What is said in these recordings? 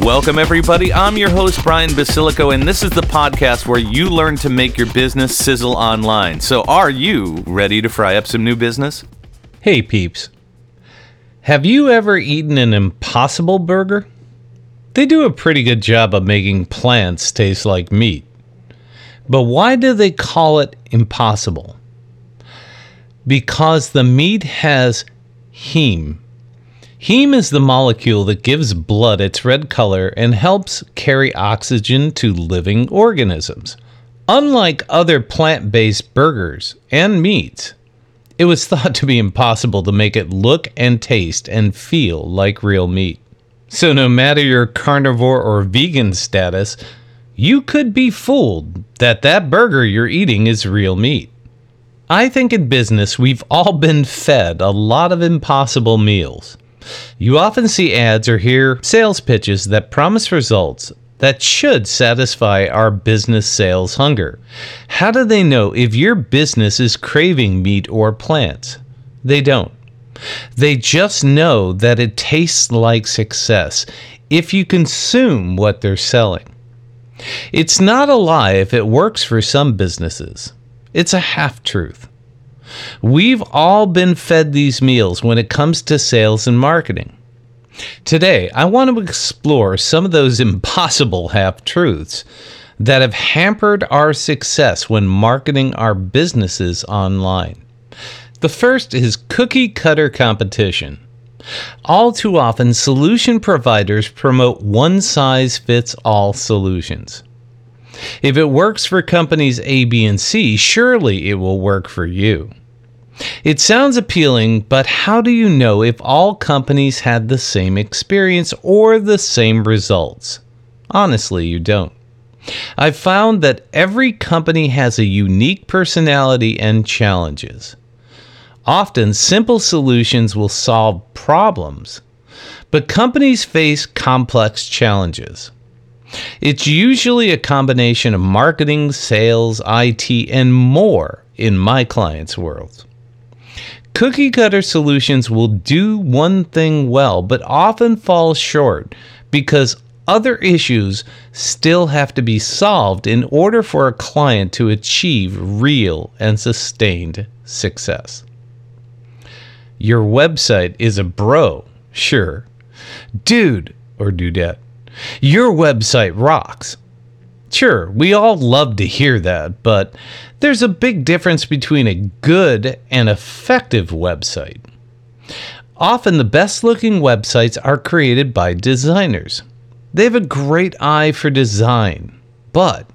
Welcome, everybody. I'm your host, Brian Basilico, and this is the podcast where you learn to make your business sizzle online. So are you ready to fry up some new business? Hey, peeps. Have you ever eaten an Impossible Burger? They do a pretty good job of making plants taste like meat. But why do they call it impossible? Because the meat has heme. Heme is the molecule that gives blood its red color and helps carry oxygen to living organisms. Unlike other plant-based burgers and meats, it was thought to be impossible to make it look and taste and feel like real meat. So no matter your carnivore or vegan status, you could be fooled that that burger you're eating is real meat. I think in business, we've all been fed a lot of impossible meals. You often see ads or hear sales pitches that promise results that should satisfy our business sales hunger. How do they know if your business is craving meat or plants? They don't. They just know that it tastes like success if you consume what they're selling. It's not a lie if it works for some businesses. It's a half-truth. We've all been fed these meals when it comes to sales and marketing. Today, I want to explore some of those impossible half-truths that have hampered our success when marketing our businesses online. The first is cookie-cutter competition. All too often, solution providers promote one-size-fits-all solutions. If it works for companies A, B, and C, surely it will work for you. It sounds appealing, but how do you know if all companies had the same experience or the same results? Honestly, you don't. I've found that every company has a unique personality and challenges. Often, simple solutions will solve problems, but companies face complex challenges. It's usually a combination of marketing, sales, IT, and more in my clients' world. Cookie-cutter solutions will do one thing well, but often fall short because other issues still have to be solved in order for a client to achieve real and sustained success. Your website is a bro, sure. Dude or dudette. Your website rocks. Sure, we all love to hear that, but there's a big difference between a good and effective website. Often the best-looking websites are created by designers. They have a great eye for design, but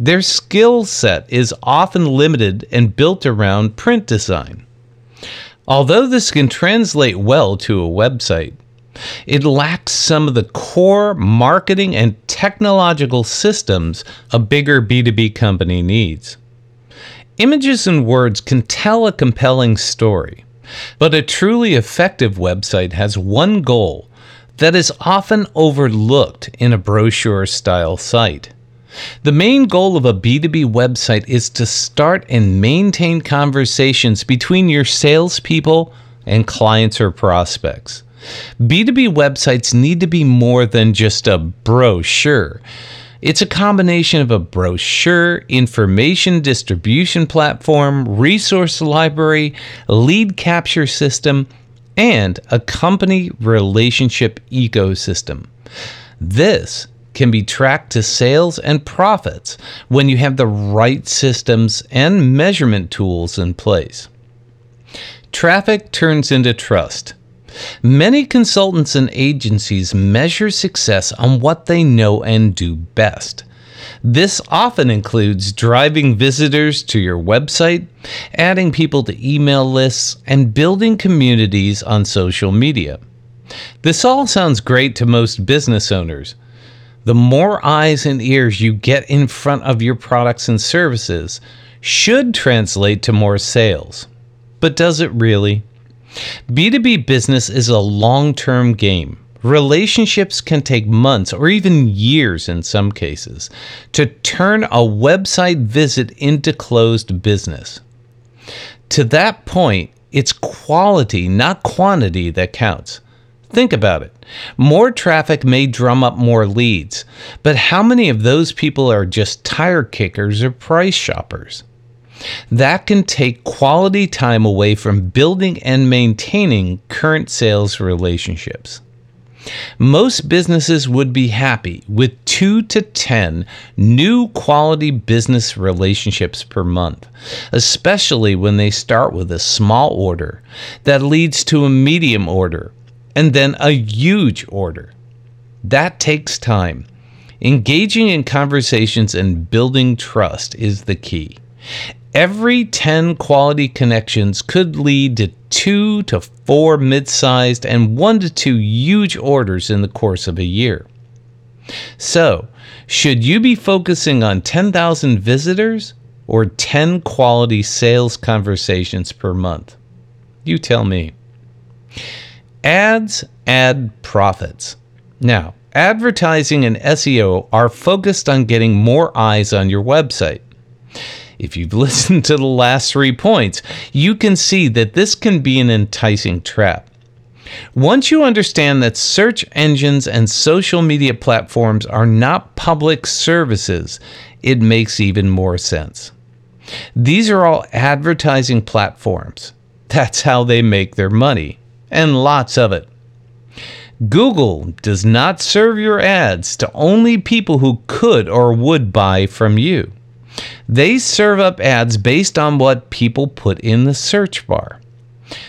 their skill set is often limited and built around print design. Although this can translate well to a website, it lacks some of the core marketing and technological systems a bigger B2B company needs. Images and words can tell a compelling story, but a truly effective website has one goal that is often overlooked in a brochure-style site. The main goal of a B2B website is to start and maintain conversations between your salespeople and clients or prospects. B2B websites need to be more than just a brochure. It's a combination of a brochure, information distribution platform, resource library, lead capture system, and a company relationship ecosystem. This can be tracked to sales and profits when you have the right systems and measurement tools in place. Traffic turns into trust. Many consultants and agencies measure success on what they know and do best. This often includes driving visitors to your website, adding people to email lists, and building communities on social media. This all sounds great to most business owners. The more eyes and ears you get in front of your products and services should translate to more sales. But does it really? B2B business is a long-term game. Relationships can take months or even years in some cases to turn a website visit into closed business. To that point, it's quality, not quantity, that counts. Think about it. More traffic may drum up more leads, but how many of those people are just tire kickers or price shoppers? That can take quality time away from building and maintaining current sales relationships. Most businesses would be happy with 2 to 10 new quality business relationships per month, especially when they start with a small order that leads to a medium order and then a huge order. That takes time. Engaging in conversations and building trust is the key. Every 10 quality connections could lead to 2 to 4 mid-sized and 1 to 2 huge orders in the course of a year. So, should you be focusing on 10,000 visitors or 10 quality sales conversations per month? You tell me. Ads add profits. Now, advertising and SEO are focused on getting more eyes on your website. If you've listened to the last 3 points, you can see that this can be an enticing trap. Once you understand that search engines and social media platforms are not public services, it makes even more sense. These are all advertising platforms. That's how they make their money, and lots of it. Google does not serve your ads to only people who could or would buy from you. They serve up ads based on what people put in the search bar.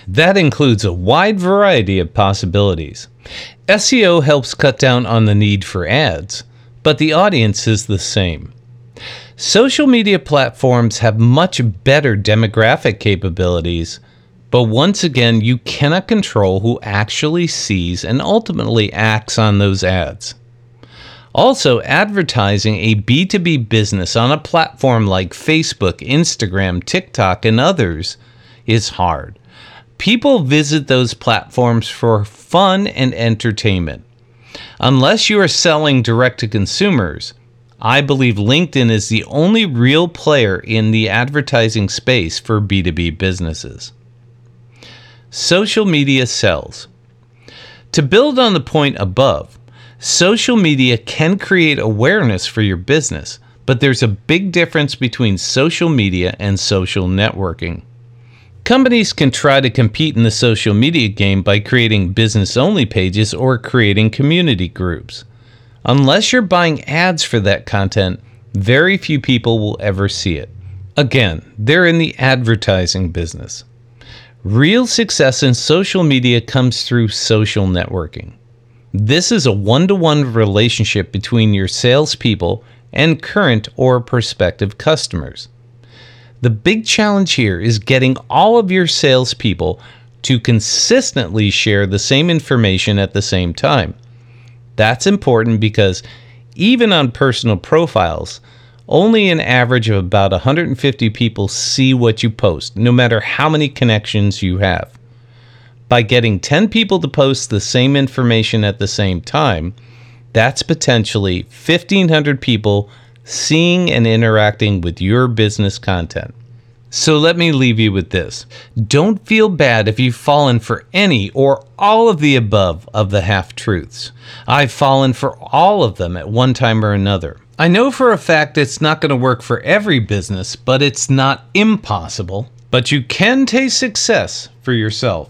That includes a wide variety of possibilities. SEO helps cut down on the need for ads, but the audience is the same. Social media platforms have much better demographic capabilities, but once again, you cannot control who actually sees and ultimately acts on those ads. Also, advertising a B2B business on a platform like Facebook, Instagram, TikTok, and others is hard. People visit those platforms for fun and entertainment. Unless you are selling direct to consumers, I believe LinkedIn is the only real player in the advertising space for B2B businesses. Social media sells. To build on the point above, social media can create awareness for your business, but there's a big difference between social media and social networking. Companies can try to compete in the social media game by creating business-only pages or creating community groups. Unless you're buying ads for that content, very few people will ever see it. Again, they're in the advertising business. Real success in social media comes through social networking. This is a one-to-one relationship between your salespeople and current or prospective customers. The big challenge here is getting all of your salespeople to consistently share the same information at the same time. That's important because even on personal profiles, only an average of about 150 people see what you post, no matter how many connections you have. By getting 10 people to post the same information at the same time, that's potentially 1,500 people seeing and interacting with your business content. So let me leave you with this. Don't feel bad if you've fallen for any or all of the above of the half-truths. I've fallen for all of them at one time or another. I know for a fact it's not going to work for every business, but it's not impossible. But you can taste success for yourself.